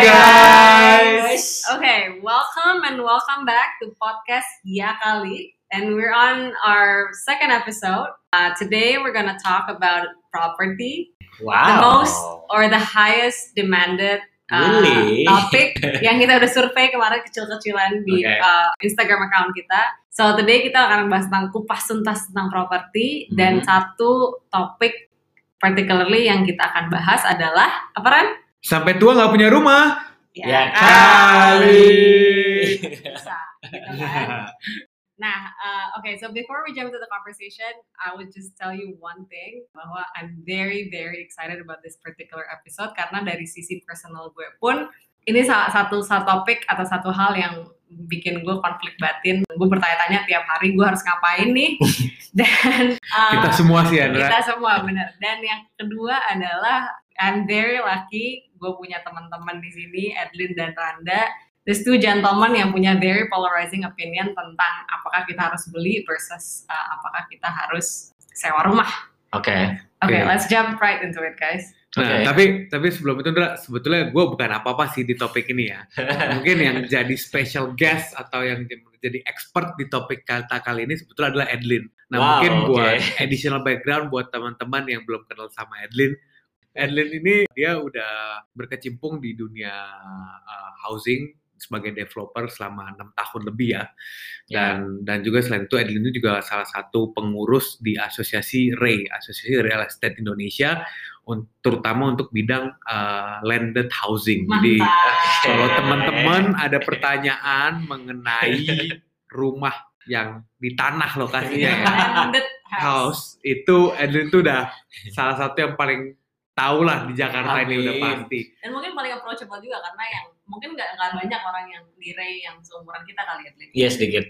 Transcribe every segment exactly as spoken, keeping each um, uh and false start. guys. Okay, welcome and welcome back to podcast Ya Kali, and we're on our second episode. Uh, today we're gonna talk about property. Wow. The most or the highest demanded uh, really? topic yang kita udah survei kemarin kecil-kecilan di okay. uh, Instagram account kita. So today kita akan bahas tentang kupas tuntas tentang properti mm-hmm. dan satu topik particularly yang kita akan bahas adalah apa Ran? Sampai tua nggak punya rumah? Ya, ya kali. Bisa, gitu kan? Nah, uh, okay. So before we jump to the conversation, I would just tell you one thing bahwa I'm very very excited about this particular episode karena dari sisi personal gue pun ini satu satu topik atau satu hal yang bikin gue konflik batin. Gue bertanya-tanya tiap hari gue harus ngapain nih. Dan uh, kita semua sih Andra. Kita semua benar. Dan yang kedua adalah I'm very lucky gue punya teman-teman di sini Edlin dan Randa. These two gentlemen yang punya very polarizing opinion tentang apakah kita harus beli versus uh, apakah kita harus sewa rumah. Oke. Okay. Oke, okay, okay. Let's jump right into it guys. Nah, okay. tapi tapi sebelum itu Ndra, sebetulnya gue bukan apa-apa sih di topik ini ya. Mungkin yang jadi special guest atau yang jadi expert di topik kata kali ini sebetulnya adalah Edlin. Nah, wow, mungkin okay. buat additional background buat teman-teman yang belum kenal sama Edlin. Edlin ini dia udah berkecimpung di dunia uh, housing sebagai developer selama enam tahun lebih ya. Dan yeah. dan juga selain itu Edlin itu juga salah satu pengurus di Asosiasi R E, Asosiasi Real Estate Indonesia, un- terutama untuk bidang uh, landed housing. Mantap. Jadi kalau teman-teman ada pertanyaan mengenai rumah yang di tanah lokasinya ya, landed house, itu Edlin itu udah salah satu yang paling tahu lah di Jakarta. Amin. Ini udah pasti. Dan mungkin paling approachable juga karena yang mungkin nggak nggak banyak orang yang dirai yang seumuran kita kali ya. Iya yes, sedikit.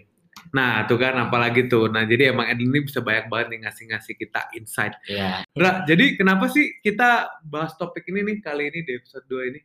Nah tuh kan apalagi tuh. Nah jadi emang Edlin ini bisa banyak banget nih ngasih-ngasih kita insight. Iya. Yeah. Ra, jadi kenapa sih kita bahas topik ini nih kali ini di episode dua ini?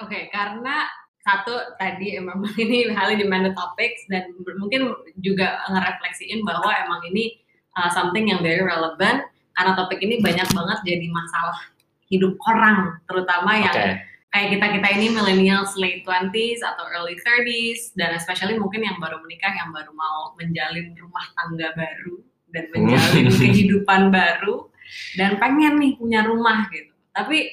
Oke okay, karena satu tadi emang ini highly demanded topics dan mungkin juga ngerefleksiin bahwa emang ini uh, something yang very relevant karena topik ini banyak banget jadi masalah hidup orang terutama yang okay. kayak kita-kita ini millennials late twenties atau early thirties dan especially mungkin yang baru menikah yang baru mau menjalin rumah tangga baru dan menjalin kehidupan baru dan pengen nih punya rumah gitu. Tapi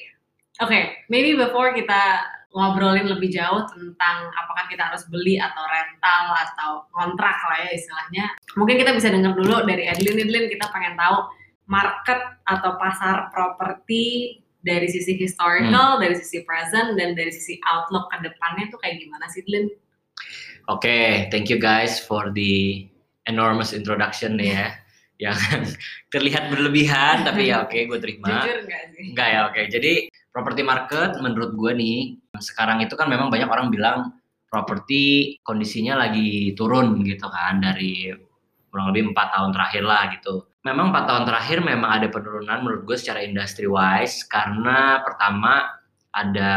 oke, okay, maybe before kita ngobrolin lebih jauh tentang apakah kita harus beli atau rental atau kontrak lah ya istilahnya. Mungkin kita bisa dengar dulu dari Edlin. Edlin, kita pengen tahu market atau pasar properti dari sisi historical, hmm. dari sisi present, dan dari sisi outlook ke depannya tuh kayak gimana sih, Edlin? Oke, okay, thank you guys for the enormous introduction ya, yang terlihat berlebihan, tapi ya oke, okay, gue terima. Jujur nggak sih? Nggak ya, oke. Okay. Jadi, property market menurut gue nih, sekarang itu kan memang banyak orang bilang properti kondisinya lagi turun gitu kan, dari kurang lebih empat tahun terakhir lah gitu. Memang empat tahun terakhir memang ada penurunan menurut gue secara industry wise karena pertama ada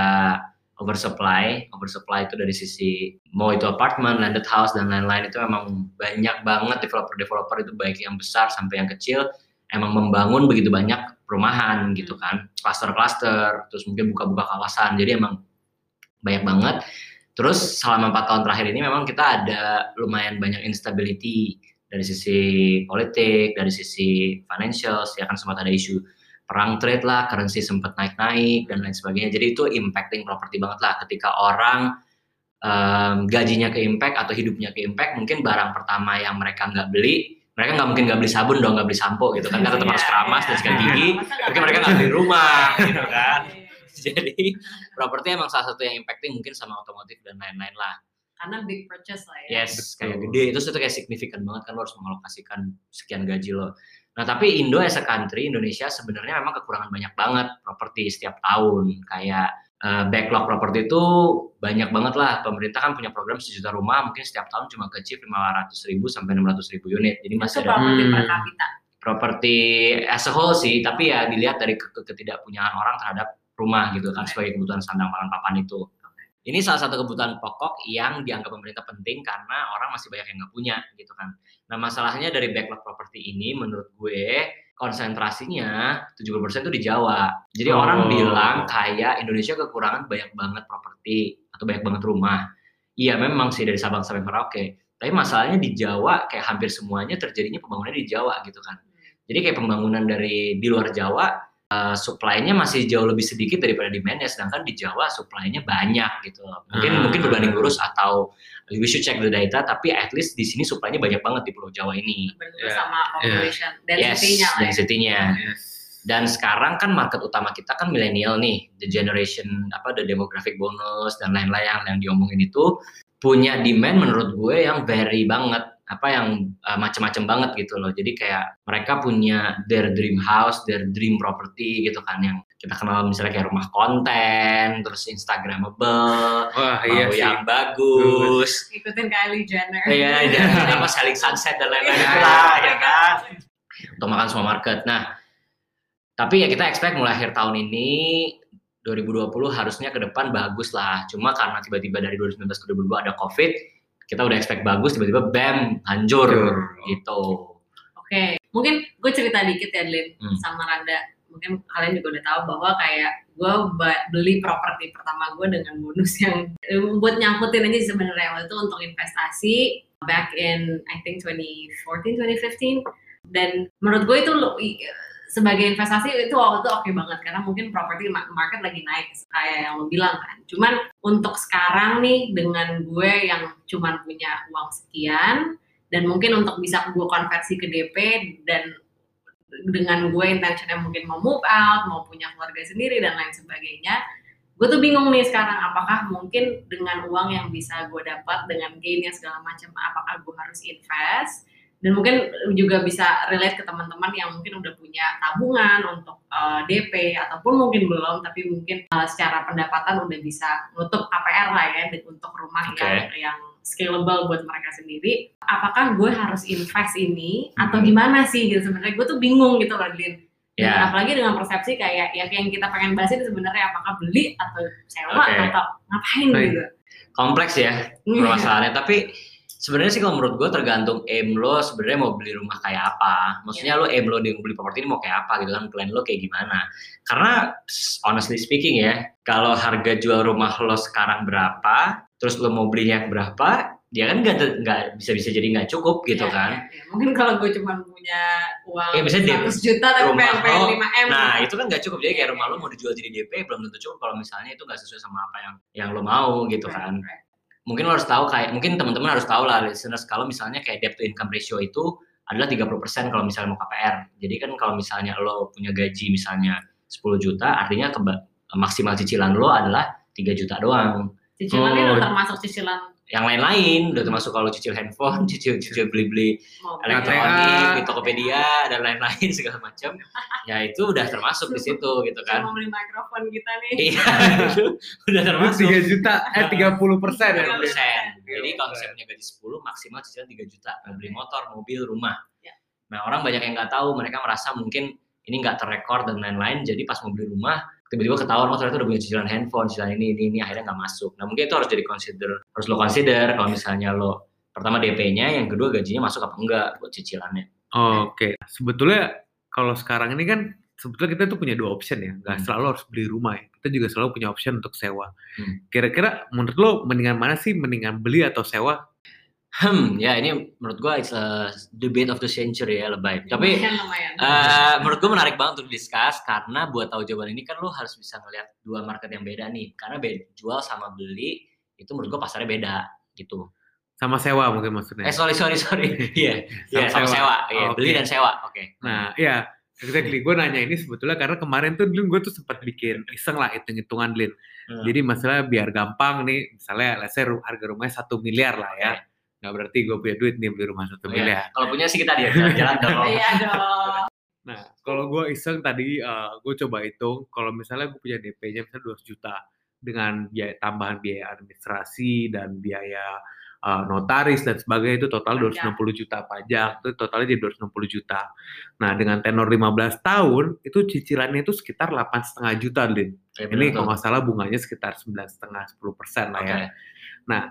oversupply, oversupply itu dari sisi mau itu apartment, landed house dan lain-lain itu memang banyak banget developer-developer itu baik yang besar sampai yang kecil emang membangun begitu banyak perumahan gitu kan, cluster-cluster terus mungkin buka-buka kawasan jadi emang banyak banget. Terus selama empat tahun terakhir ini memang kita ada lumayan banyak instability dari sisi politik, dari sisi financial, ya kan sempat ada isu perang trade lah, currency sempat naik-naik dan lain sebagainya. Jadi itu impacting properti banget lah ketika orang um, gajinya ke impact atau hidupnya ke impact, mungkin barang pertama yang mereka nggak beli, mereka nggak mungkin nggak beli sabun dong, nggak beli sampo gitu kan, karena tetap harus keramas dan sikat gigi, mungkin mereka nggak beli rumah gitu kan. Jadi properti emang salah satu yang impacting mungkin sama otomotif dan lain-lain lah. Karena big purchase lah ya. Yes, kayak gede. Terus itu kayak signifikan banget kan lo harus mengalokasikan sekian gaji lo. Nah tapi Indo as a country, Indonesia sebenarnya memang kekurangan banyak banget properti setiap tahun. Kayak uh, backlog properti itu banyak banget lah. Pemerintah kan punya program sejuta rumah mungkin setiap tahun cuma ke achieve lima ratus ribu sampai enam ratus ribu unit. Jadi masih itu ada properti hmm, per kapita. Properti as a whole sih, tapi ya dilihat dari ketidakpunyaan orang terhadap rumah gitu kan sebagai kebutuhan sandang pangan papan itu. Ini salah satu kebutuhan pokok yang dianggap pemerintah penting karena orang masih banyak yang nggak punya gitu kan. Nah masalahnya dari backlog properti ini menurut gue konsentrasinya tujuh puluh persen itu di Jawa. Jadi oh. orang bilang kayak Indonesia kekurangan banyak banget properti atau banyak banget rumah. Iya memang sih dari Sabang sampai Merauke. Tapi masalahnya di Jawa kayak hampir semuanya terjadinya pembangunan di Jawa gitu kan. Jadi kayak pembangunan dari di luar Jawa uh, supply-nya masih jauh lebih sedikit daripada demand-nya, sedangkan di Jawa supply-nya banyak gitu. Mungkin hmm. mungkin berbanding lurus atau we should check the data, tapi at least di sini supply-nya banyak banget di Pulau Jawa ini. Berbeda yeah. sama population yeah. density-nya. Yes, density-nya. Yes. Dan sekarang kan market utama kita kan milenial nih, the generation apa the demographic bonus dan lain-lain yang, yang diomongin itu punya demand menurut gue yang vary banget, apa yang uh, macam-macam banget gitu loh. Jadi kayak mereka punya their dream house, their dream property gitu kan, yang kita kenal misalnya kayak rumah konten, terus instagramable, wah, iya mau sih. Yang bagus, ikutin Kylie Jenner, iya, dan apa Selling Sunset dan lain-lain itu lah, ya kan, untuk makan semua market. Nah, tapi ya kita expect mulai akhir tahun ini dua ribu dua puluh harusnya ke depan bagus lah. Cuma karena tiba-tiba dari dua ribu sembilan belas ke dua ribu dua puluh ada COVID, kita udah expect bagus, tiba-tiba bam, hancur gitu. Oke, okay. Mungkin gue cerita dikit ya, Edlin, hmm. sama Randa. Mungkin kalian juga udah tahu bahwa kayak gue beli properti pertama gue dengan bonus yang buat nyangkutin aja sebenarnya. Waktu itu untuk investasi back in I think twenty fourteen, twenty fifteen. Dan menurut gue itu sebagai investasi itu waktu itu oke okay banget, karena mungkin property market lagi naik kayak yang lo bilang kan. Cuman untuk sekarang nih, dengan gue yang cuman punya uang sekian, dan mungkin untuk bisa gue konversi ke D P, dan dengan gue intentionnya mungkin mau move out, mau punya keluarga sendiri dan lain sebagainya, gue tuh bingung nih sekarang, apakah mungkin dengan uang yang bisa gue dapat, dengan gainnya segala macam, apakah gue harus invest? Dan mungkin juga bisa relate ke teman-teman yang mungkin udah punya tabungan untuk uh, D P, ataupun mungkin belum, tapi mungkin uh, secara pendapatan udah bisa nutup K P R lah ya, untuk rumah okay. yang, yang scalable buat mereka sendiri. Apakah gue harus invest ini, mm-hmm. atau gimana sih gitu sebenarnya? Gue tuh bingung gitu loh, Lin. Yeah. Apalagi dengan persepsi kayak ya, yang kita pengen bahas itu sebenarnya apakah beli atau sewa okay. atau ngapain Baik. gitu. Kompleks ya permasalahannya, tapi sebenarnya sih kalau menurut gue tergantung aim lo sebenarnya mau beli rumah kayak apa. Maksudnya yeah. lo aim lo di beli properti ini mau kayak apa gitu kan, plan lo kayak gimana. Karena honestly speaking ya, kalau harga jual rumah lo sekarang berapa, terus lo mau belinya berapa, dia kan nggak nggak bisa-bisa jadi nggak cukup gitu yeah, kan. Yeah, yeah. Mungkin kalau gue cuma punya uang yeah, seratus juta tapi P L P lima M. Nah gitu. Itu kan nggak cukup, jadi kayak rumah lo mau dijual jadi D P belum tentu cukup kalau misalnya itu nggak sesuai sama apa yang yang lo mau gitu right, kan. Right. Mungkin lo harus tahu, kayak mungkin teman-teman harus tahu lah listeners, kalau misalnya kayak debt to income ratio itu adalah tiga puluh persen kalau misalnya mau K P R. Jadi kan kalau misalnya lo punya gaji misalnya sepuluh juta, artinya keba- maksimal cicilan lo adalah tiga juta doang. Cicilannya oh, udah termasuk cicilan yang lain-lain, udah termasuk kalau cicil handphone, cicil cicil beli-beli oh, elektronik, di Tokopedia dan lain-lain segala macam. Ya itu udah termasuk di situ gitu kan. Mau beli mikrofon kita nih. Iya. Udah termasuk tiga juta, eh tiga puluh persen ya. Jadi kalau misalnya punya gaji sepuluh, maksimal cicilan tiga juta. Mau beli motor, mobil, rumah. Nah, orang banyak yang enggak tahu, mereka merasa mungkin ini enggak terrekor dan lain-lain. Jadi pas mau beli rumah tiba-tiba ketahuan, oh ternyata udah punya cicilan handphone, cicilan ini, ini, ini, akhirnya nggak masuk. Nah mungkin itu harus jadi consider, harus lo consider kalau misalnya lo, pertama D P-nya, yang kedua gajinya masuk apa enggak buat cicilannya. Oh, oke, okay. Sebetulnya kalau sekarang ini kan, sebetulnya kita tuh punya dua option ya, nggak hmm. selalu harus beli rumah ya, kita juga selalu punya option untuk sewa. Hmm. Kira-kira menurut lo, mendingan mana sih, mendingan beli atau sewa? Hmm, ya ini menurut gue it's a debate of the century ya, lebay. Tapi uh, menurut gue menarik banget untuk discuss, karena buat tahu jawaban ini kan lo harus bisa ngelihat dua market yang beda nih. Karena beda, jual sama beli itu menurut gue pasarnya beda gitu. Sama sewa mungkin maksudnya. Eh sorry sorry sorry. Iya. yeah. Sama, yeah, sama sewa. sewa. Yeah, oh, beli okay. dan sewa. Oke. Okay. Nah iya. Yeah. Exactly. Gue nanya ini sebetulnya karena kemarin tuh gue tuh sempat bikin iseng lah hitung-hitungan Lin. Hmm. Jadi masalah biar gampang nih, misalnya let's say harga rumahnya satu miliar lah ya. Okay. Nggak berarti gue punya duit nih beli rumah satu miliar. Kalau punya sih kita dia jalan-jalan dong. Iya dong. Nah, kalau gue iseng tadi, uh, gue coba hitung, kalau misalnya gue punya D P-nya misalnya dua ratus juta dengan biaya tambahan biaya administrasi dan biaya uh, notaris dan sebagainya, itu total pajak. dua ratus enam puluh juta pajak, itu totalnya jadi dua ratus enam puluh juta. Nah, dengan tenor lima belas tahun, itu cicilannya itu sekitar delapan koma lima juta, Lin. Ya, ini kalau nggak salah bunganya sekitar sembilan koma lima sampai sepuluh persen lah okay. ya. Nah,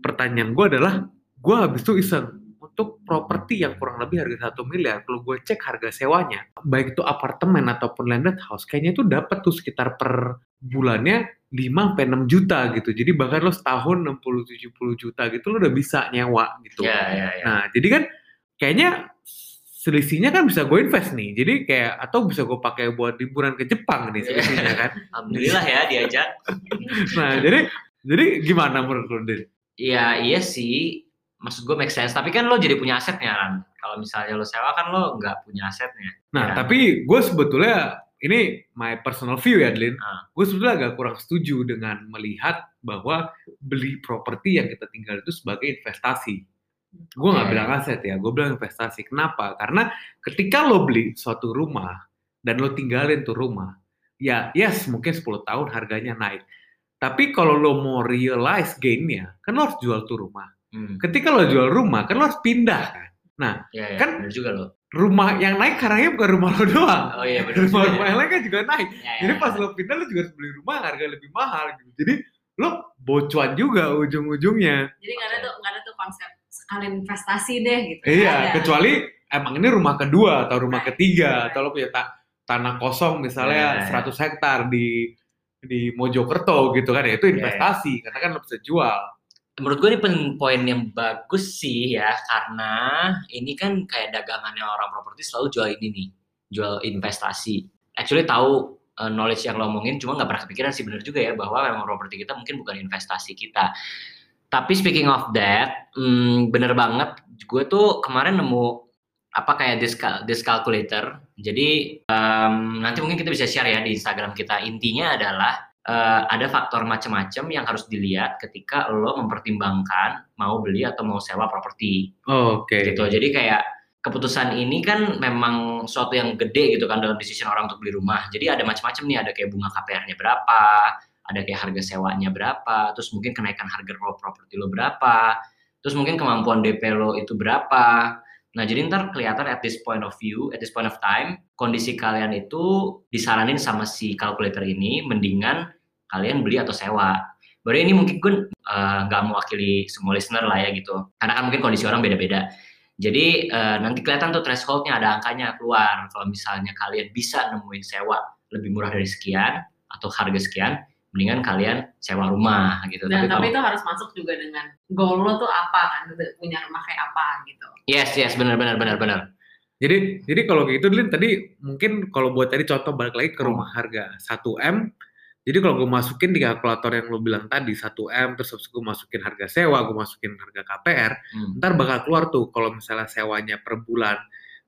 pertanyaan gue adalah, gue habis itu iseng, untuk properti yang kurang lebih harga satu miliar, kalau gue cek harga sewanya, baik itu apartemen ataupun landed house, kayaknya itu dapat tuh sekitar per bulannya lima sampai enam juta gitu. Jadi bahkan lo setahun enam puluh sampai tujuh puluh juta gitu, lo udah bisa nyewa gitu. Yeah, yeah, yeah. Nah, jadi kan kayaknya selisihnya kan bisa gue invest nih. Jadi kayak, atau bisa gue pakai buat liburan ke Jepang nih selisihnya kan. Alhamdulillah ya diajak. Nah, jadi jadi gimana menurut lo, Din? Iya, iya sih. Maksud gue make sense, tapi kan lo jadi punya asetnya kan. Kalau misalnya lo sewa kan lo nggak punya asetnya. Nah, ya. Tapi gue sebetulnya, ini my personal view ya, Adeline. Uh. Gue sebetulnya agak kurang setuju dengan melihat bahwa beli properti yang kita tinggal itu sebagai investasi. Gue nggak okay. bilang aset ya, gue bilang investasi. Kenapa? Karena ketika lo beli suatu rumah, dan lo tinggalin tuh rumah, ya yes, mungkin sepuluh tahun harganya naik. Tapi kalau lo mau realize gain-nya, kan lo harus jual tuh rumah. Hmm. Ketika lo jual rumah, kan lo harus pindah kan. Nah, ya, ya, kan bener juga lo. Rumah yang naik harganya bukan rumah lo doang. Oh iya, bener. Rumah, rumah yang lain kan juga naik. Ya, Jadi ya, pas ya. lo pindah lo juga harus beli rumah harga lebih mahal gitu. Jadi lo bocuan juga ujung-ujungnya. Jadi nggak ada tuh nggak ada tuh konsep sekali investasi deh gitu. Iya, ya, kecuali emang ini rumah kedua atau rumah ketiga ya, ya. atau lo punya ta- tanah kosong misalnya ya, ya. seratus hektar di di Mojokerto gitu kan, ya itu investasi ya, ya. karena kan lo bisa jual. Menurut gue ini poin yang bagus sih ya, karena ini kan kayak dagangannya orang properti selalu jual ini nih, jual investasi. Actually tahu uh, knowledge yang lo omongin, cuma nggak pernah kepikiran sih, bener juga ya bahwa memang properti kita mungkin bukan investasi kita. Tapi speaking of that, hmm, bener banget. Gue tuh kemarin nemu apa kayak this calculator. Jadi um, nanti mungkin kita bisa share ya di Instagram kita. Intinya adalah Uh, ada faktor macam-macam yang harus dilihat ketika lo mempertimbangkan mau beli atau mau sewa properti. Oh, oke. Okay. Gitu. Jadi kayak keputusan ini kan memang suatu yang gede gitu kan dalam decision orang untuk beli rumah. Jadi ada macam-macam nih, ada kayak bunga K P R-nya berapa, ada kayak harga sewanya berapa, terus mungkin kenaikan harga properti lo berapa, terus mungkin kemampuan D P lo itu berapa. Nah, jadi ntar kelihatan at this point of view, at this point of time, kondisi kalian itu disaranin sama si kalkulator ini, mendingan kalian beli atau sewa. Baru ini mungkin gue uh, gak mewakili semua listener lah ya gitu, karena kan mungkin kondisi orang beda-beda. Jadi uh, nanti kelihatan tuh threshold-nya, ada angkanya keluar. Kalau misalnya kalian bisa nemuin sewa lebih murah dari sekian, atau harga sekian, mendingan kalian sewa rumah gitu. Dan tapi, tapi kalau, itu harus masuk juga dengan goal lo tuh apa, kan punya rumah kayak apa gitu. Yes, yes, benar, benar, benar, benar. Jadi, jadi kalau gitu, Lin, tadi mungkin kalau buat tadi contoh balik lagi ke rumah harga satu M. Jadi kalau gue masukin di kalkulator yang lo bilang tadi satu M, terus habis gue masukin harga sewa, gue masukin harga K P R, hmm. ntar bakal keluar tuh kalau misalnya sewanya per bulan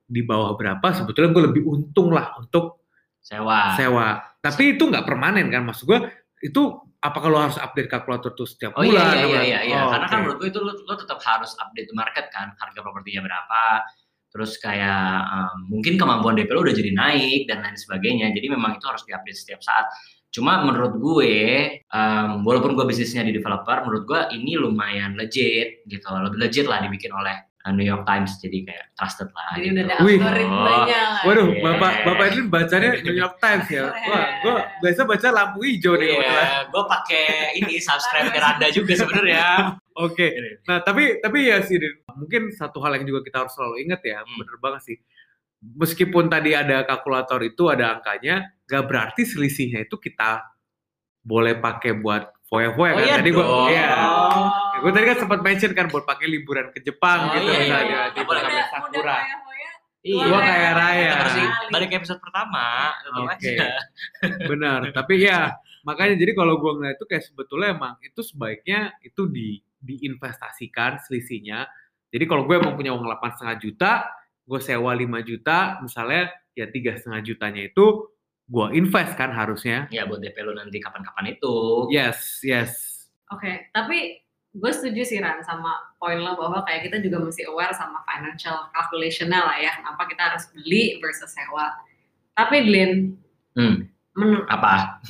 di bawah berapa, sebetulnya gue lebih untung lah untuk sewa. Sewa. Tapi itu nggak permanen kan, maksud gue itu. Apa kalau harus update kalkulator tuh setiap bulan? Oh iya, iya, iya, iya, iya. Oh, karena okay. kan menurut gue itu lo, lo tetap harus update market kan, harga propertinya berapa, terus kayak um, mungkin kemampuan D P lo udah jadi naik, dan lain sebagainya. Jadi memang itu harus diupdate setiap saat. Cuma menurut gue, um, walaupun gue bisnisnya di developer, menurut gue ini lumayan legit gitu, lebih legit lah dibikin oleh New York Times, jadi kayak trusted lah. Jadi gitu. Udah ada algoritmanya. Oh. Waduh, yeah. Bapak Bapak Edlin bacanya New York Times ya. Wah, gue biasa baca lampu hijau nih. Yeah. Gue pakai ini subscribe ke Randa juga sebenarnya. Oke. Okay. Nah, tapi tapi ya sih, mungkin satu hal yang juga kita harus selalu ingat ya, hmm. bener banget sih. Meskipun tadi ada kalkulator itu, ada angkanya, gak berarti selisihnya itu kita boleh pakai buat foya-foya oh, kan. Iya tadi gue, ya. Gue tadi kan sempat mention kan buat pakai liburan ke Jepang oh, gitu iya, misalnya iya. di Pulau Sakura. Gua kayak raya. Balik ke episode pertama. Oke. Okay. Benar. Tapi ya makanya jadi kalau gue ngeliat itu kayak sebetulnya emang itu sebaiknya itu di diinvestasikan selisihnya. Jadi kalau gue emang punya uang delapan koma lima juta, gue sewa lima juta misalnya, ya tiga koma lima jutanya itu gue invest kan harusnya. Ya buat D P lo nanti kapan-kapan itu. Yes, yes. Oke, okay, tapi gue setuju sih Ran sama poin lo bahwa kayak kita juga mesti aware sama financial calculation-nya lah ya, kenapa kita harus beli versus sewa. Tapi Glyn, hmm, men- apa?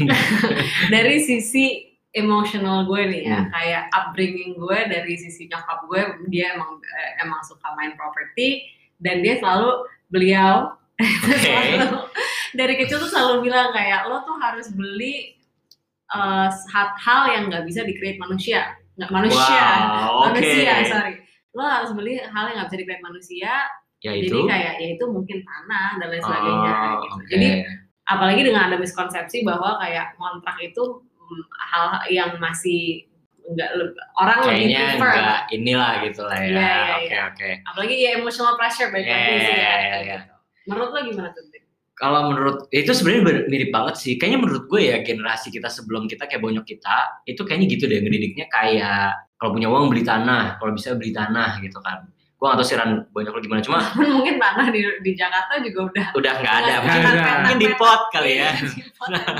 dari sisi emotional gue nih ya, hmm. kayak upbringing gue dari sisi nyokap gue, dia emang emang suka main properti dan dia selalu beliau okay. selalu, dari kecil tuh selalu bilang kayak lo tuh harus beli uh, hal yang nggak bisa di-create manusia. Nggak manusia, wow, manusia, okay. sorry. lo harus beli hal yang nggak bisa dikreat manusia, yaitu? Jadi kayak yaitu mungkin tanah dan lain sebagainya. Oh, gitu. Okay. Jadi apalagi dengan ada miskonsepsi bahwa kayak kontrak itu hal yang masih enggak, orang kayaknya lebih prefer enggak inilah gitulah ya. Oke yeah, yeah, oke. Okay, yeah. okay. Apalagi ya emotional pressure banyak yeah, yeah, sih. Yeah, yeah, yeah. Menurut lo gimana tuh? Kalau menurut itu sebenarnya mirip banget sih. Kayaknya menurut gue ya generasi kita sebelum kita kayak bonyok kita itu kayaknya gitu deh ngedidiknya kayak kalau punya uang beli tanah, kalau bisa beli tanah gitu kan. Gue nggak tahu sih Ran banyak lo gimana cuma mungkin tanah di, di Jakarta juga udah udah nggak ada mungkin, mungkin di pot kali ya. Nah,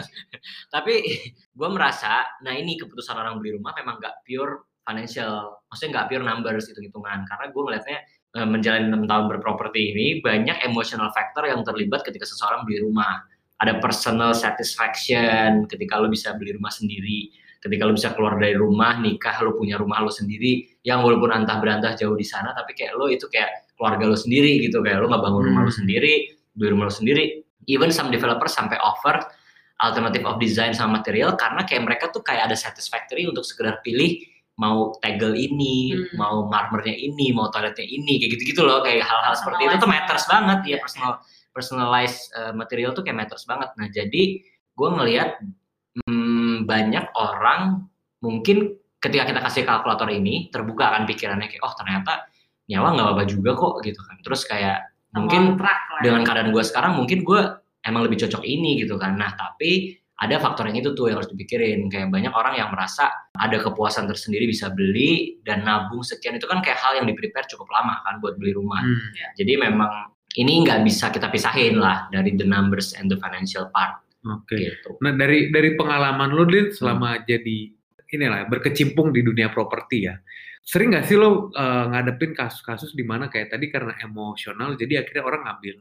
tapi gue merasa nah ini keputusan orang beli rumah memang nggak pure financial, maksudnya nggak pure numbers hitung-hitungan karena gue melihatnya menjalani enam tahun berproperti ini banyak emotional factor yang terlibat ketika seseorang beli rumah. Ada personal satisfaction ketika lo bisa beli rumah sendiri, ketika lo bisa keluar dari rumah, nikah, lo punya rumah lo sendiri yang walaupun antah-berantah jauh di sana tapi kayak lo itu kayak keluarga lo sendiri gitu, kayak lo ngebangun hmm. rumah lo sendiri, beli rumah lo sendiri. Even some developer sampai offer alternative of design sama material karena kayak mereka tuh kayak ada satisfactory untuk sekedar pilih mau tegel ini, hmm. mau marmernya ini, mau toiletnya ini, kayak gitu-gitu loh, kayak hal-hal seperti itu tuh matters banget ya, personal personalized uh, material tuh kayak matters banget. Nah jadi gue ngelihat hmm, banyak orang mungkin ketika kita kasih kalkulator ini terbuka akan pikirannya kayak oh ternyata nyawa nggak apa-apa juga kok gitu kan. Terus kayak mungkin dengan keadaan gue sekarang mungkin gue emang lebih cocok ini gitu kan. Nah tapi ada faktor yang itu tuh yang harus dipikirin. Kayak banyak orang yang merasa ada kepuasan tersendiri bisa beli dan nabung sekian. Itu kan kayak hal yang di-prepare cukup lama kan buat beli rumah. Hmm. Jadi memang ini nggak bisa kita pisahin lah dari the numbers and the financial part. Oke. Okay. Gitu. Nah dari dari pengalaman lo, Din, selama hmm. jadi inilah berkecimpung di dunia properti ya. Sering nggak sih lo uh, ngadepin kasus-kasus di mana kayak tadi karena emosional jadi akhirnya orang ngambil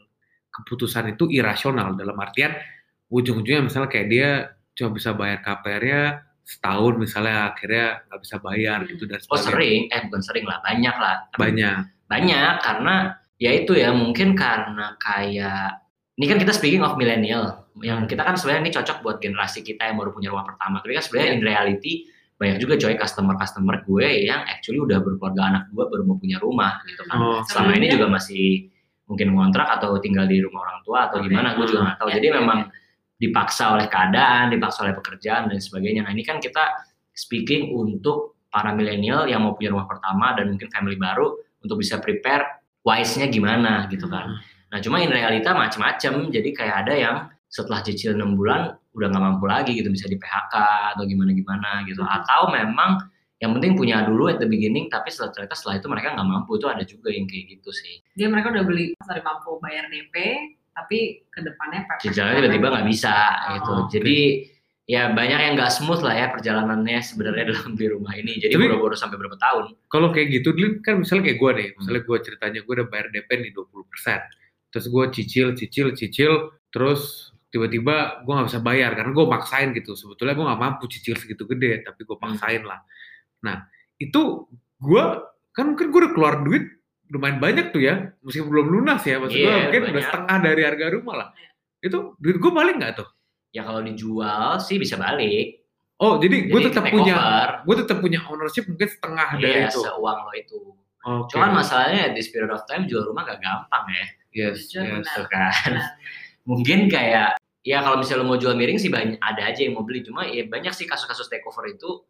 keputusan itu irasional dalam artian ujung-ujungnya misalnya kayak dia cuma bisa bayar K P R-nya setahun misalnya akhirnya nggak bisa bayar gitu dan sebagainya. Oh sering, eh bukan sering lah, banyak lah. Banyak. Banyak karena ya itu ya mungkin karena kayak ini kan kita speaking of millennial yang kita kan sebenarnya ini cocok buat generasi kita yang baru punya rumah pertama. Tapi kan sebenarnya in reality banyak juga coy customer-customer gue yang actually udah berkeluarga anak gue baru mau punya rumah gitu kan. Oh, selama ini juga masih mungkin ngontrak atau tinggal di rumah orang tua atau gimana okay. gue juga nggak tahu. Jadi yeah, memang dipaksa oleh keadaan, dipaksa oleh pekerjaan dan sebagainya. Nah ini kan kita speaking untuk para milenial yang mau punya rumah pertama dan mungkin family baru untuk bisa prepare wise-nya gimana gitu kan. Nah cuma in realita macam-macam. Jadi kayak ada yang setelah cicil enam bulan udah nggak mampu lagi gitu bisa di P H K atau gimana-gimana gitu. Atau memang yang penting punya dulu at the beginning tapi setelah ternyata setelah itu mereka nggak mampu itu ada juga yang kayak gitu sih. Jadi mereka udah beli dari mampu bayar D P. Tapi kedepannya perjalanannya tiba-tiba nggak bisa oh, gitu. Okay. Jadi ya banyak yang nggak smooth lah ya perjalanannya sebenarnya dalam beli rumah ini. Jadi boro-boro sampai berapa tahun? Kalau kayak gitu, kan misalnya kayak gue nih, misalnya gue ceritanya gue udah bayar D P nih dua puluh persen, terus gue cicil, cicil, cicil, terus tiba-tiba gue nggak bisa bayar karena gue paksain gitu. Sebetulnya gue nggak mampu cicil segitu gede, tapi gue paksain lah. Nah itu gue kan mungkin gue udah keluar duit lumayan banyak tuh ya, meskipun belum lunas ya, maksud yeah, gue mungkin banyak. Udah setengah dari harga rumah lah. Itu duit gue balik nggak tuh? Ya kalau dijual sih bisa balik. Oh jadi, jadi gue tetap punya, gue tetap punya ownership mungkin setengah yeah, dari itu. Iya, seuang lo itu. Okay. Cuman masalahnya di period of time jual rumah nggak gampang ya. Yes, yes. Benar, kan. Benar. Mungkin kayak, ya kalau misalnya lo mau jual miring sih banyak, ada aja yang mau beli, cuma ya banyak sih kasus-kasus takeover itu.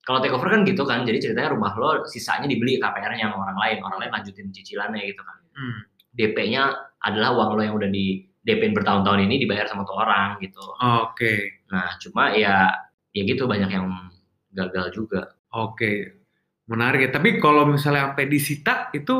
Kalau takeover kan gitu kan, jadi ceritanya rumah lo sisanya dibeli K P R-nya sama orang lain, orang lain lanjutin cicilannya gitu kan. Hmm. D P-nya adalah uang lo yang udah di D P-in bertahun-tahun ini dibayar sama tuh orang gitu. Oke. Okay. Nah cuma ya ya gitu banyak yang gagal juga. Oke, okay. Menarik ya. Tapi kalau misalnya sampai disita itu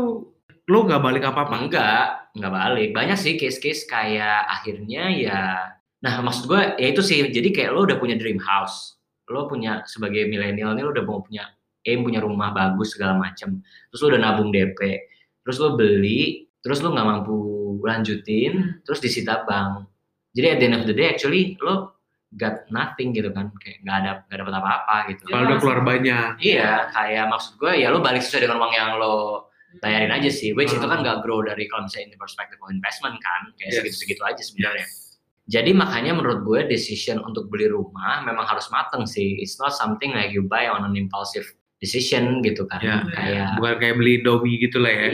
lo nggak balik apa-apa? Enggak, nggak balik. Banyak sih case-case kayak akhirnya ya. Nah maksud gue ya itu sih. Jadi kayak lo udah punya dream house. Lo punya sebagai milenial ini lo udah mau punya aim punya rumah bagus segala macam, terus lo udah nabung D P, terus lo beli, terus lo nggak mampu lanjutin, terus disita bank. Jadi at the end of the day actually lo got nothing gitu kan, kayak nggak ada nggak dapat apa-apa gitu. Kalau udah keluar banyak. Iya, kayak maksud gue ya lo balik sesuai dengan uang yang lo bayarin aja sih. Which uh-huh. itu kan nggak grow dari kalau misalnya perspektif investment kan, kayak yes. segitu-segitu aja sebenarnya. Yes. Jadi makanya menurut gue decision untuk beli rumah memang harus mateng sih. It's not something like you buy on an impulsive decision gitu kan ya, kayak bukan kayak beli domi gitu lah ya.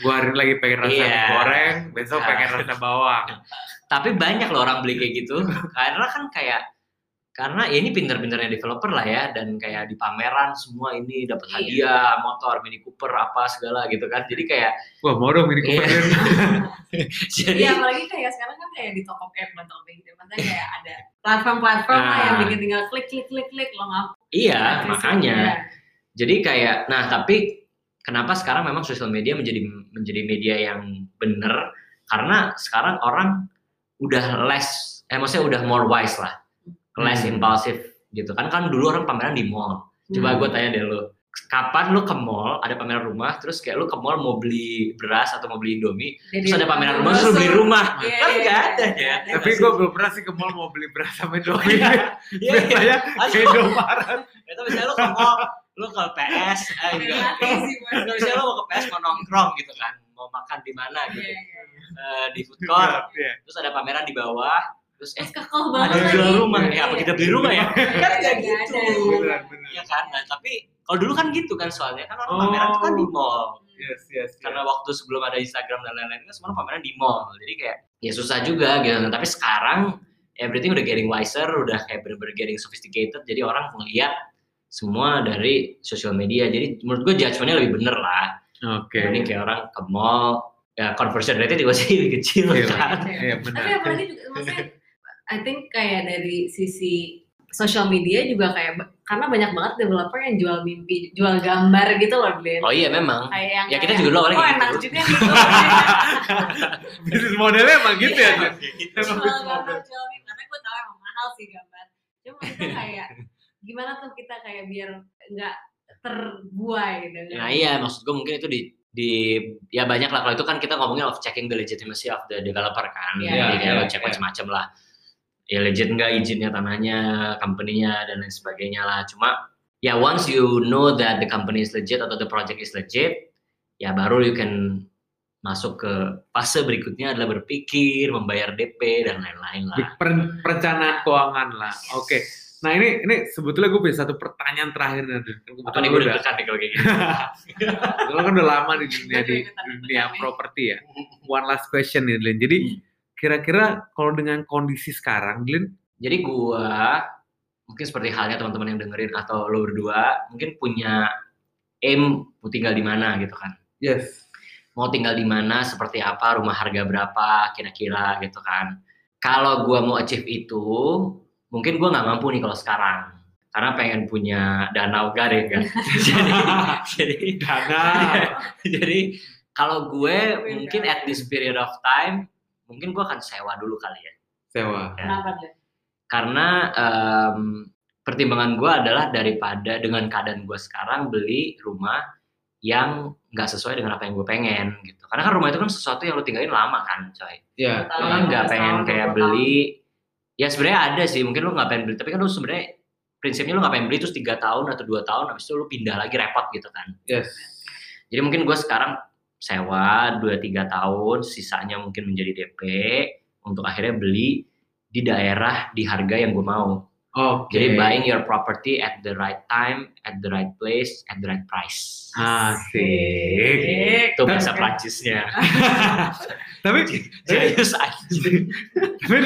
Gua hari lagi pengen rasa yeah. goreng, besok pengen rasa bawang. Tapi banyak loh orang beli kayak gitu. Karena kan kayak karena ya ini pinter-pinternya developer lah ya, dan kayak di pameran semua ini dapat hadiah, motor Mini Cooper apa segala gitu kan. Jadi kayak wah mau dong Mini Cooper. Iya. Jadi ya, apalagi kayak sekarang kan kayak di top up app atau apa gitu. Maksudnya kayak ada platform-platform nah, lah yang bikin tinggal klik klik klik klik lo ngapa. Iya, makanya. Ya. Jadi kayak nah tapi kenapa sekarang memang sosial media menjadi menjadi media yang benar? Karena sekarang orang udah less, eh maksudnya udah more wise lah. Less hmm. impulsif gitu kan. Kan dulu orang pameran di mall. Coba hmm. gue tanya deh lo, kapan lo ke mall ada pameran rumah, terus kayak lo ke mall mau beli beras atau mau beli indomie, jadi terus ada pameran rumah, terus lo beli rumah, yeah, kan yeah, gak ada ya. Tapi gue belum pernah sih ke mall mau beli beras sama indomie. Biasanya ke Indomaret. Itu misalnya lo ke mall, lo ke P S, eh, enggak, misalnya lo mau ke P S mau nongkrong gitu kan, mau makan di mana gitu, yeah, yeah. Uh, di food court, yeah. Terus ada pameran di bawah. Terus eh kekal banget lagi. Ada rumah ya, apa kita beli rumah ya? Kan enggak gitu. Beneran, beneran. Ya kan. Nah, tapi kalau dulu kan gitu kan soalnya kan orang oh, pameran itu kan di mall. Yes, yes. Karena yes. waktu sebelum ada Instagram dan lain-lain kan semua pameran di mall. Jadi kayak ya susah juga gitu. Tapi sekarang everything udah getting wiser, udah kayak bener-bener getting sophisticated. Jadi orang melihat semua dari sosial media. Jadi menurut gue judgement-nya lebih bener lah. Oke. Okay. Ini kayak orang ke mall, ya conversion rate-nya juga sih lebih kecil yeah, kan. Iya, yeah, benar. Tapi apalagi maksudnya I think kayak dari sisi social media juga kayak karena banyak banget developer yang jual mimpi, jual gambar gitu loh, Edlin. Oh iya memang. Kayak ya kita juga dulu awalnya oh, gitu. Oh enak juga gitu. Bisnis modelnya emang gitu ya. Jual gambar, jual mimpi. Karena gue tau emang mahal sih gambar. Cuma itu kayak gimana tuh kita kayak biar nggak terbuai dengan. Nah iya maksud gue mungkin itu di di ya banyak lah kalau itu kan kita ngomongin of checking the legitimacy of the developer kan. Iya. Jadi lo cek macam-macam lah. Ya legit nggak izinnya tanahnya, company-nya dan lain sebagainya lah. Cuma ya once you know that the company is legit atau the project is legit, ya baru you can masuk ke fase berikutnya adalah berpikir, membayar D P dan lain-lain lah. Per- perencanaan keuangan lah. Yes. Oke. Okay. Nah ini ini sebetulnya gue punya satu pertanyaan terakhir nanti. Apa nih gue udah dekat nih kalau kayak gitu. Lo kan udah lama di dunia di dunia properti ya. One last question nih, Lin. Jadi hmm. kira-kira kalau dengan kondisi sekarang, Glenn? Jadi gua mungkin seperti halnya teman-teman yang dengerin atau lo berdua mungkin punya aim mau tinggal di mana gitu kan? Yes. Mau tinggal di mana, seperti apa, rumah harga berapa, kira-kira gitu kan? Kalau gua mau achieve itu, mungkin gua nggak mampu nih kalau sekarang. Karena pengen punya danau garing kan? jadi, jadi danau. Jadi kalau gue mungkin at this period of time mungkin gue akan sewa dulu kali ya. Sewa. Ya. Kenapa deh? Karena um, pertimbangan gue adalah daripada dengan keadaan gue sekarang beli rumah yang nggak sesuai dengan apa yang gue pengen gitu. Karena kan rumah itu kan sesuatu yang lo tinggalin lama kan, coy. Iya. Yeah. Lo kan nggak pengen kayak beli. Ya sebenarnya ada sih, mungkin lo nggak pengen beli. Tapi kan lo sebenarnya prinsipnya lo nggak pengen beli terus tiga tahun atau dua tahun, habis itu lo pindah lagi repot gitu kan. Yes. Jadi mungkin gue sekarang sewa dua tiga tahun, sisanya mungkin menjadi D P untuk akhirnya beli di daerah di harga yang gue mau. Okay. Jadi buying your property at the right time, at the right place, at the right price. Asik. Itu bahasa Prancisnya. Tapi serius aja. Tapi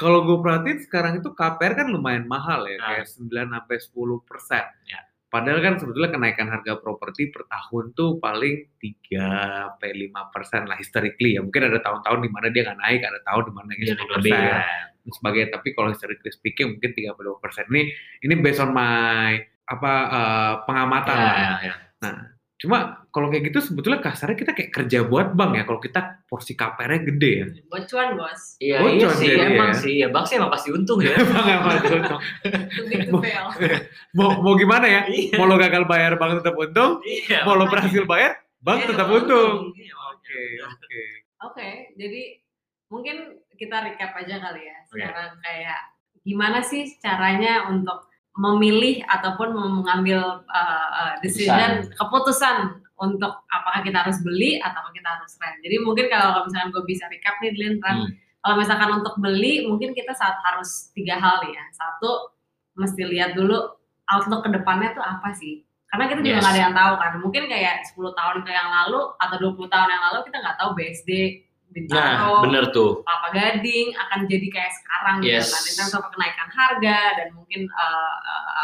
kalau gue perhatiin sekarang itu K P R kan lumayan mahal ya, kayak sembilan sampai sepuluh persen. Ya. Padahal kan sebetulnya kenaikan harga properti per tahun tuh paling tiga sampai lima persen lah historically ya. Mungkin ada tahun-tahun di mana dia nggak naik, ada tahun di mana naiknya sepuluh persen ya. Dan sebagainya. Tapi kalau historically speaking mungkin tiga sampai lima persen. Ini ini based on my apa uh, pengamatan ya, lah. Ya, ya. Nah, cuma kalau kayak gitu sebetulnya kasarnya kita kayak kerja buat bank ya. Kalau kita porsi K P R-nya gede ya. Bocuan bos. Iya, iya sih, ya, emang ya. sih. Ya bank sih emang pasti untung ya. Bank emang pasti untung. Mau, mau gimana ya? Mau lo gagal bayar bank tetap untung. Iya, mau lo berhasil bayar bank iya, tetap untung. Oke, oke. Oke, jadi mungkin kita recap aja kali ya. Sekarang okay. kayak gimana sih caranya untuk memilih ataupun mengambil uh, decision, keputusan. keputusan untuk apakah kita harus beli atau kita harus rent. Jadi mungkin kalau misalkan gue bisa recap nih, Edlin, hmm. kalau misalkan untuk beli mungkin kita saat harus tiga hal ya. Satu, mesti lihat dulu outlook kedepannya tuh apa sih. Karena kita juga nggak yes. ada yang tahu kan. Mungkin kayak sepuluh tahun yang lalu atau dua puluh tahun yang lalu kita nggak tahu B S D Bintaro, nah, bener tuh. Kelapa Gading akan jadi kayak sekarang yes. gitu kan. Tentang soal kenaikan harga dan mungkin uh,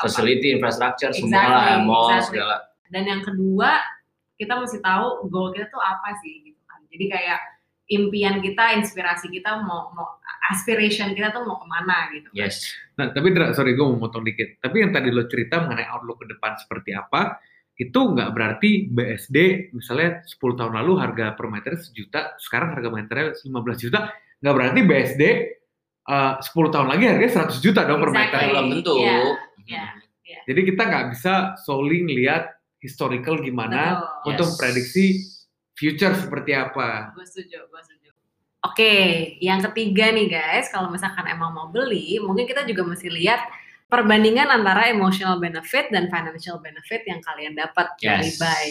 uh, facility, infrastructure, exactly, semua mall exactly. segala. Dan yang kedua, kita mesti tahu goal kita tuh apa sih gitu kan. Jadi kayak impian kita, inspirasi kita, mau, mau aspiration kita tuh mau kemana gitu. Yes. Nah, tapi sorry gue mau potong dikit. Tapi yang tadi lo cerita mengenai outlook ke depan seperti apa, itu nggak berarti B S D misalnya sepuluh tahun lalu harga per meter sejuta, sekarang harga meternya lima belas juta, nggak berarti B S D uh, sepuluh tahun lagi harganya seratus juta dong per meter. Belum tentu. Yeah. Yeah. Yeah. Jadi kita nggak bisa solely lihat historical gimana Betul. Untuk yes. prediksi future seperti apa. Gue setuju, gue setuju. Oke, okay, yang ketiga nih guys, kalau misalkan emang mau beli, mungkin kita juga mesti lihat perbandingan antara emotional benefit dan financial benefit yang kalian dapat yes. dari buy,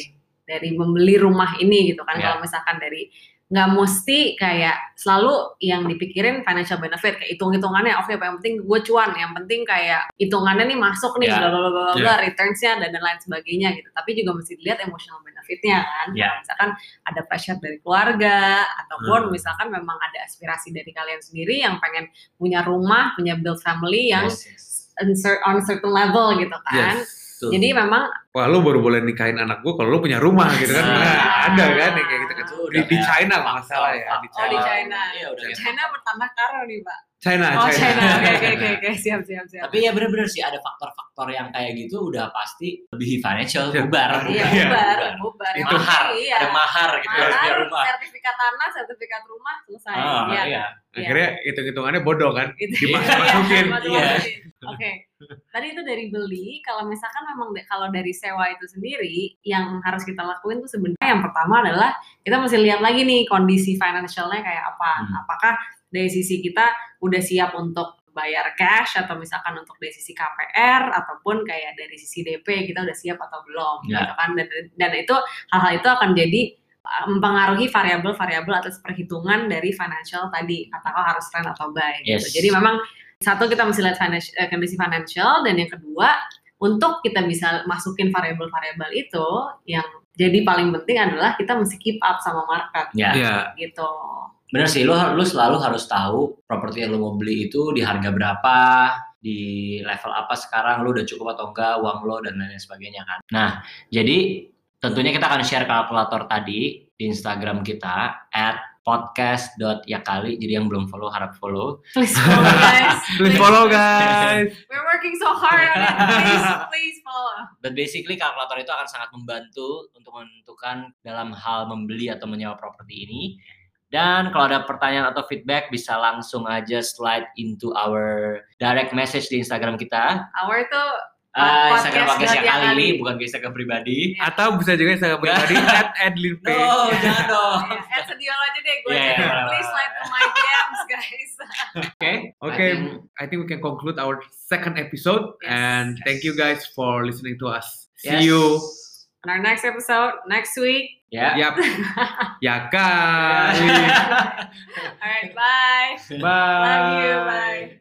dari membeli rumah ini gitu kan. Yeah. Kalau misalkan dari, nggak mesti kayak selalu yang dipikirin financial benefit, kayak hitung-hitungannya, oke okay, yang penting gue cuan, yang penting kayak hitungannya nih masuk nih, yeah. blablabla, yeah. returns-nya dan, dan lain sebagainya gitu. Tapi juga mesti dilihat emotional benefit-nya kan. Yeah. Kalau misalkan ada pressure dari keluarga, ataupun hmm. misalkan memang ada aspirasi dari kalian sendiri yang pengen punya rumah, punya build family yang yes. on certain level gitu kan. Yes, jadi memang, wah lu baru boleh nikahin anak gue kalau lu punya rumah gitu kan. Nah, ada kan yang kayak gitu kan. Di, di China lah masalah ya. Di China. Oh di China. Iya, udah China pertama karo nih Pak. China. Oh China. Oke oke oke siap siap siap. Tapi ya benar-benar sih ada faktor-faktor yang kayak gitu udah pasti lebih financial bubar. Iya bubar bubar. Itu mahar. Iya. Ada mahar gitu ya rumah. Sertifikat tanah, sertifikat rumah selesai. Oh, iya. Iya. Akhirnya hitung-hitungannya bodoh kan. Dimasukin. Iya. Oke, okay. Tadi itu dari beli. Kalau misalkan memang de- kalau dari sewa itu sendiri, yang harus kita lakuin tuh sebenarnya yang pertama adalah kita mesti lihat lagi nih kondisi financialnya kayak apa. Hmm. Apakah dari sisi kita udah siap untuk bayar cash atau misalkan untuk dari sisi K P R ataupun kayak dari sisi D P kita udah siap atau belum, yeah. gitu kan? Dan, dan itu hal-hal itu akan jadi mempengaruhi variabel-variabel atas perhitungan dari financial tadi, apakah harus rent atau buy. Yes. Gitu. Jadi memang satu, kita mesti lihat kondisi financial, dan yang kedua, untuk kita bisa masukin variabel-variabel itu, yang jadi paling penting adalah kita mesti keep up sama market. Ya. Ya. Gitu. Benar sih, lu, lu selalu harus tahu properti yang lu mau beli itu di harga berapa, di level apa sekarang, lu udah cukup atau enggak, uang lu, dan lain sebagainya kan. Nah, jadi tentunya kita akan share kalkulator tadi di Instagram kita, at podcast dot ya kali. Jadi yang belum follow harap follow. Please follow guys. Please follow guys. We're working so hard on it. Please, please follow. But basically kalkulator itu akan sangat membantu untuk menentukan dalam hal membeli atau menyewa properti ini. Dan kalau ada pertanyaan atau feedback bisa langsung aja slide into our direct message di Instagram kita. Our itu Uh, Instagram podcast Ya Kali, bukan ke Instagram pribadi. Yeah. Atau bisa juga Instagram pribadi at Edlin P. No, jangan dong. At Sedio aja deh, gue yeah, aja. Yeah. Please like to my D Ms, guys. Okay, okay. I think, I think we can conclude our second episode. Yes. And yes. thank you guys for listening to us. See yes. you on our next episode next week. Yeah. Yep. Ya Kali. All right, bye. Bye. Love you. Bye.